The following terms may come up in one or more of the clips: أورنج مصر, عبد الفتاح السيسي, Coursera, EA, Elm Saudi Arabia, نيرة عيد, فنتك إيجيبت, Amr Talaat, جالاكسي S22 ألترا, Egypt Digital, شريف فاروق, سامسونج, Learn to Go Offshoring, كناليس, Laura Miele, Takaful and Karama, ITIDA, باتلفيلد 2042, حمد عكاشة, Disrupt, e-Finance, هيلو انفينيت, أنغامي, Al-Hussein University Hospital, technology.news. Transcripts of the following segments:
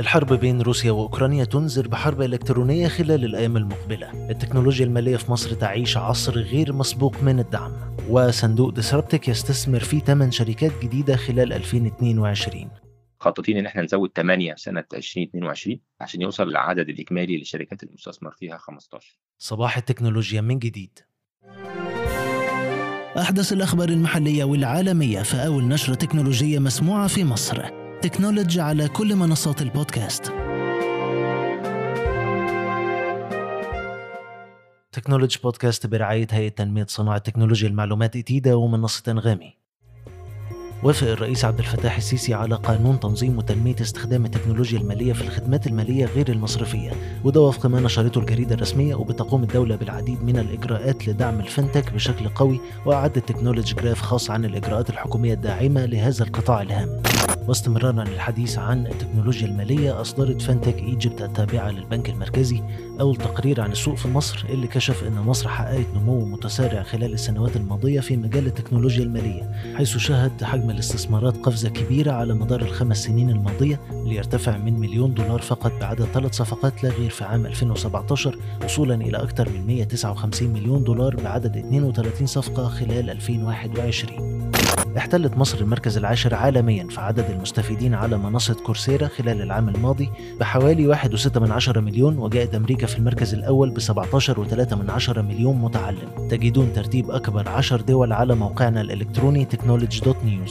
الحرب بين روسيا وأوكرانيا تنذر بحرب إلكترونية خلال الأيام المقبلة. التكنولوجيا المالية في مصر تعيش عصر غير مسبوق من الدعم، وصندوق ديسرابتك يستثمر في 8 شركات جديدة خلال 2022. خططين ان احنا نزود 8 سنة 2022 عشان يوصل العدد الإجمالي للشركات المستثمر فيها 15. صباح التكنولوجيا من جديد. أحدث الأخبار المحلية والعالمية في أول نشرة تكنولوجية مسموعة في مصر. تكنولوجي على كل منصات البودكاست. تكنولوجي بودكاست برعاية هيئة تنمية صناعة تكنولوجيا المعلومات ITIDA ومنصة أنغامي. وافق الرئيس عبد الفتاح السيسي على قانون تنظيم وتنمية استخدام التكنولوجيا المالية في الخدمات المالية غير المصرفية، وده وفق ما نشرته الجريدة الرسمية، وبتقوم الدولة بالعديد من الإجراءات لدعم الفنتك بشكل قوي، وأعدت تكنولوجي جراف خاص عن الإجراءات الحكومية الداعمة لهذا القطاع الهام. واستمرارا للحديث عن التكنولوجيا المالية، أصدرت فنتك إيجيبت التابعة للبنك المركزي أول تقرير عن السوق في مصر، اللي كشف أن مصر حققت نمو متسارع خلال السنوات الماضية في مجال التكنولوجيا المالية، حيث شهد حجم الاستثمارات قفزة كبيرة على مدار ال5 سنين الماضية، ليرتفع من $1 مليون فقط بعد 3 صفقات لا غير في عام 2017 وصولا إلى أكثر من $159 مليون بعدد 32 صفقة خلال 2021. احتلت مصر المركز العاشر عالميا في عدد المستفيدين على منصة كورسيرا خلال العام الماضي بحوالي 1.6 مليون، وجاءت أمريكا في المركز الأول ب 17.3 مليون متعلم. تجدون ترتيب أكبر 10 دول على موقعنا الإلكتروني technology.news.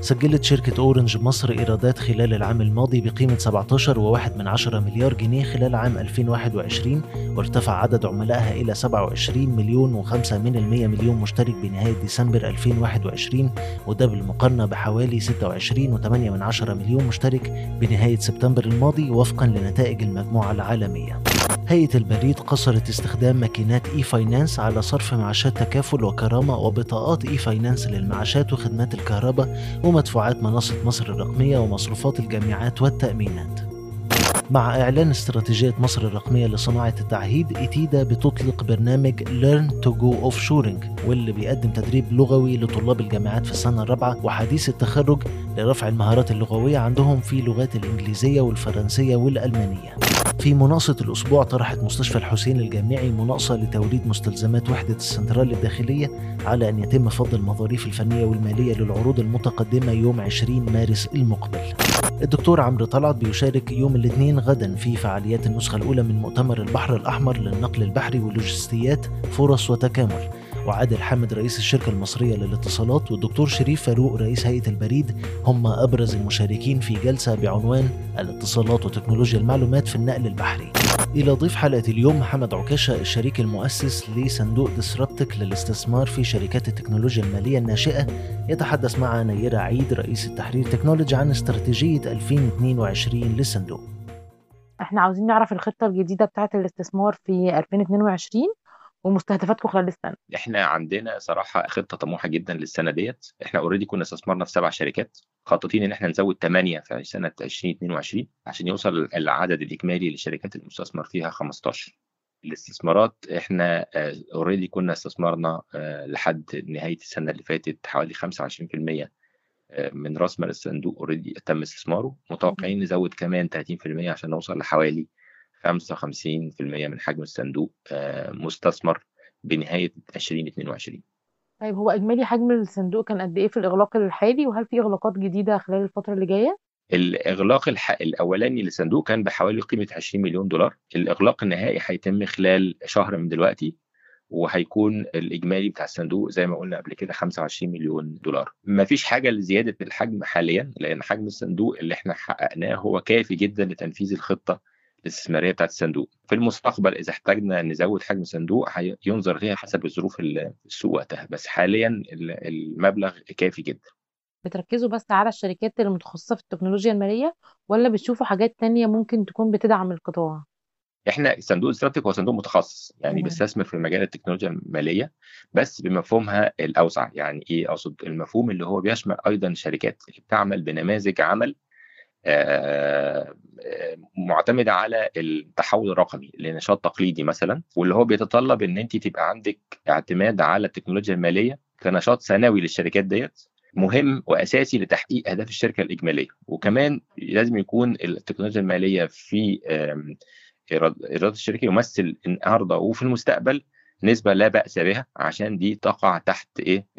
سجلت شركة أورنج مصر إيرادات خلال العام الماضي بقيمة 17.1 مليار جنيه خلال عام 2021، وارتفع عدد عملائها إلى 27.5 مليون مشترك بنهاية ديسمبر 2021، وده بالمقارنة بحوالي 26.8 مليون مشترك بنهاية سبتمبر الماضي وفقا لنتائج المجموعة العالمية. هيئة البريد قصرت استخدام ماكينات e-Finance على صرف معاشات تكافل وكرامة وبطاقات e-Finance للمعاشات وخدمات الكهرباء ومدفوعات منصة مصر الرقمية ومصروفات الجامعات والتأمينات. مع إعلان استراتيجية مصر الرقمية لصناعة التعهيد، ITIDA بتطلق برنامج Learn to Go Offshoring، واللي بيقدم تدريب لغوي لطلاب الجامعات في السنة الرابعة وحديث التخرج لرفع المهارات اللغوية عندهم في لغات الإنجليزية والفرنسية والألمانية. في مناقصة الأسبوع، طرحت مستشفى الحسين الجامعي مناقصة لتوريد مستلزمات وحدة السنترال الداخلية على أن يتم فض المظاريف الفنية والمالية للعروض المتقدمة يوم 20 مارس المقبل. الدكتور عمرو طلعت بيشارك يوم الاثنين غدا في فعاليات النسخة الأولى من مؤتمر البحر الأحمر للنقل البحري واللوجستيات فرص وتكامل، وعادل حامد رئيس الشركة المصرية للاتصالات والدكتور شريف فاروق رئيس هيئة البريد هم أبرز المشاركين في جلسة بعنوان الاتصالات وتكنولوجيا المعلومات في النقل البحري. إلى ضيف حلقة اليوم حمد عكاشة، الشريك المؤسس لصندوق ديسرابتك للاستثمار في شركات التكنولوجيا المالية الناشئة، يتحدث مع نيرة عيد رئيس التحرير تكنولوجي عن استراتيجية 2022 للصندوق. احنا عاوزين نعرف الخطة الجديدة بتاعة الاستثمار في 2022 ومستهدفاتكم خلال السنة. احنا عندنا صراحة خطة طموحة جدا للسنة ديت. احنا اوريدي كنا استثمرنا في 7 شركات، خططين ان احنا نزود 8 في سنة 2022 عشان يوصل العدد الإجمالي للشركات المستثمر فيها 15. الاستثمارات احنا اوريدي كنا استثمرنا لحد نهاية السنة اللي فاتت حوالي 25% من راس مال الصندوق اوريدي تم استثماره، متوقعين نزود كمان 30% عشان نوصل لحوالي 55% من حجم الصندوق مستثمر بنهاية 2022. طيب، هو إجمالي حجم الصندوق كان قد إيه في الإغلاق الحالي، وهل في إغلاقات جديدة خلال الفترة اللي جاية؟ الإغلاق الأولاني للصندوق كان بحوالي قيمة $20 مليون. الإغلاق النهائي هيتم خلال شهر من دلوقتي، وهيكون الإجمالي بتاع الصندوق زي ما قلنا قبل كده $25 مليون. مفيش حاجة لزيادة الحجم حاليا، لأن حجم الصندوق اللي احنا حققناه هو كافي جدا لتنفيذ الخطة الاستثمارية بتاعت الصندوق. في المستقبل إذا احتاجنا نزود حجم الصندوق هينظر ليها حسب ظروف السوق وقتها، بس حاليا المبلغ كافي جدا. بتركزوا بس على الشركات المتخصصة في التكنولوجيا المالية، ولا بتشوفوا حاجات تانية ممكن تكون بتدعم القطاع؟ احنا صندوق استراتيجي هو صندوق متخصص، يعني بيستثمر في مجال التكنولوجيا المالية بس بمفهومها الأوسع. يعني ايه اقصد؟ المفهوم اللي هو بيشمل أيضا شركات اللي بتعمل بنماذج عمل معتمدة على التحول الرقمي لنشاط تقليدي مثلا، واللي هو بيتطلب ان انت تبقى عندك اعتماد على التكنولوجيا المالية كنشاط ثانوي للشركات ديت، مهم وأساسي لتحقيق أهداف الشركة الإجمالية. وكمان لازم يكون التكنولوجيا المالية في إيرادات الشركة يمثل النهاردة وفي المستقبل نسبة لا بأس بها، عشان دي تقع تحت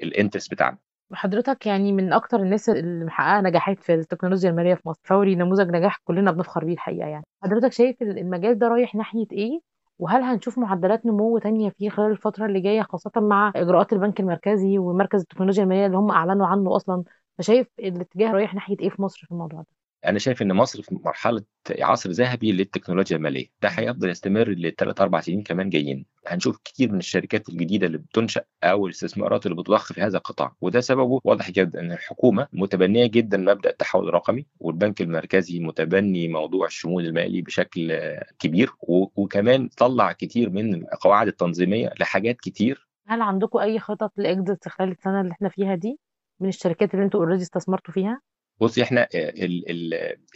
الانترست بتاعنا. حضرتك يعني من أكتر الناس اللي محققة نجاحات في التكنولوجيا المالية في مصر، فوري نموذج نجاح كلنا بنفخر بيه الحقيقة. يعني حضرتك شايف المجال ده رايح ناحية إيه؟ وهل هنشوف معدلات نمو تانية فيه خلال الفترة اللي جاية، خاصة مع إجراءات البنك المركزي ومركز التكنولوجيا المالية اللي هم أعلنوا عنه أصلا؟ فشايف الاتجاه رايح ناحية إيه في مصر في الموضوع ده؟ أنا شايف إن مصر في مرحلة عصر ذهبي للتكنولوجيا المالية، ده هيفضل يستمر للثلاث أربع سنين كمان جايين. هنشوف كتير من الشركات الجديدة اللي بتنشأ أو الاستثمارات اللي بتضخ في هذا القطاع، وده سببه واضح جدا إن الحكومة متبنية جدا مبدأ التحول الرقمي، والبنك المركزي متبني موضوع الشمول المالي بشكل كبير، وكمان طلع كتير من القواعد التنظيمية لحاجات كتير. هل عندكم أي خطط لإكزيت خلال السنة اللي إحنا فيها دي من الشركات اللي أنتوا أوريدي استثمرتوا فيها؟ بص، احنا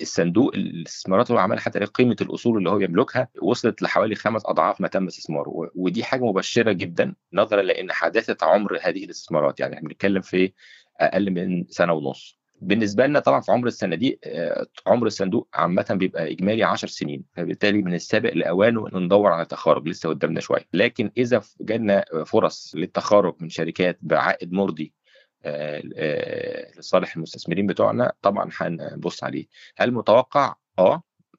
الصندوق الاستثمارات والعمل حتى قيمه الاصول اللي هو بيملكها وصلت لحوالي 5 أضعاف ما تم استثماره، ودي حاجه مبشره جدا نظرا لان حداثه عمر هذه الاستثمارات، يعني احنا بنتكلم في اقل من سنه ونص. بالنسبه لنا طبعا في عمر الصناديق، عمر الصندوق عامه بيبقى اجمالي 10 سنين، فبالتالي من السابق لاوانه ان ندور على تخارج، لسه قدامنا شويه. لكن اذا جالنا فرص للتخارج من شركات بعائد مرضي لصالح المستثمرين بتوعنا طبعا هنبص عليه. هل متوقع؟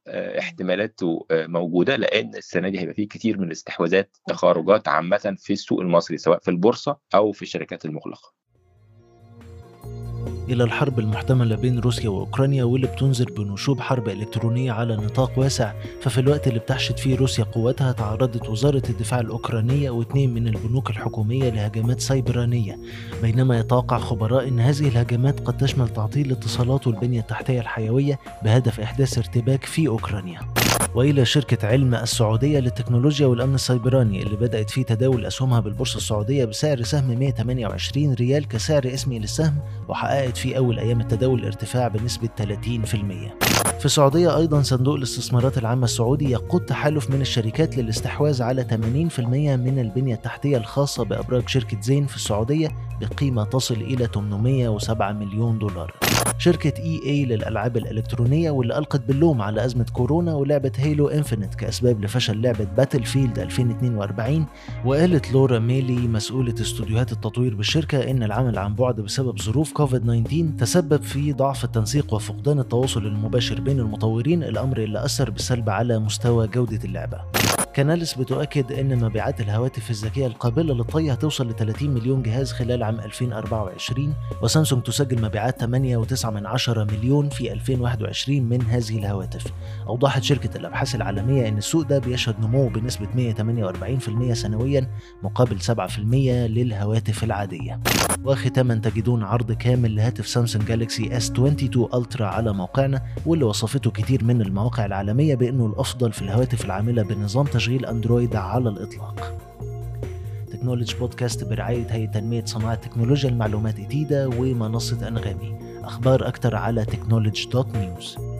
احتمالاته موجودة، لأن السنة دي هيبقى فيه كتير من الاستحواذات تخارجات عامة في السوق المصري سواء في البورصة أو في الشركات المغلقة. إلى الحرب المحتملة بين روسيا وأوكرانيا واللي بتنذر بنشوب حرب إلكترونية على نطاق واسع، ففي الوقت اللي بتحشد فيه روسيا قواتها تعرضت وزارة الدفاع الأوكرانية و2 من البنوك الحكومية لهجمات سيبرانية، بينما يتوقع خبراء إن هذه الهجمات قد تشمل تعطيل الاتصالات والبنية التحتية الحيوية بهدف إحداث ارتباك في أوكرانيا. وإلى شركة علم السعودية للتكنولوجيا والأمن السيبراني اللي بدأت في تداول أسهمها بالبورصة السعودية بسعر سهم 128 ريال كسعر اسمي للسهم، وحققت في أول أيام التداول ارتفاع بنسبة 30%. في السعودية أيضا صندوق الاستثمارات العامة السعودي يقود تحالف من الشركات للاستحواذ على 80% من البنية التحتية الخاصة بأبراج شركة زين في السعودية بقيمة تصل إلى 807 مليون دولار. شركة EA للألعاب الإلكترونية واللي ألقت باللوم على أزمة كورونا ولعبة هيلو انفينيت كأسباب لفشل لعبة باتلفيلد 2042، وقالت لورا ميلي مسؤولة استوديوهات التطوير بالشركة إن العمل عن بعد بسبب ظروف كوفيد-19 تسبب في ضعف التنسيق وفقدان التواصل المباشر بين المطورين، الأمر اللي أثر بالسلب على مستوى جودة اللعبة. كناليس بتؤكد أن مبيعات الهواتف الذكية القابلة للطي هتوصل ل 30 مليون جهاز خلال عام 2024، وسامسونج تسجل مبيعات 8.9 مليون في 2021 من هذه الهواتف. أوضحت شركة الأبحاث العالمية أن السوق ده بيشهد نمو بنسبة 148% سنويا مقابل 7% للهواتف العادية. وختاما تجدون عرض كامل لهاتف سامسونج جالاكسي S22 ألترا على موقعنا، واللي وصفته كتير من المواقع العالمية بأنه الأفضل في الهواتف العاملة بنظام تشغيل أندرويد على الإطلاق. تكنولوجي بودكاست برعاية هيئة تنمية صناعة تكنولوجيا المعلومات ITIDA ومنصة أنغامي. أخبار أكتر على technology.news.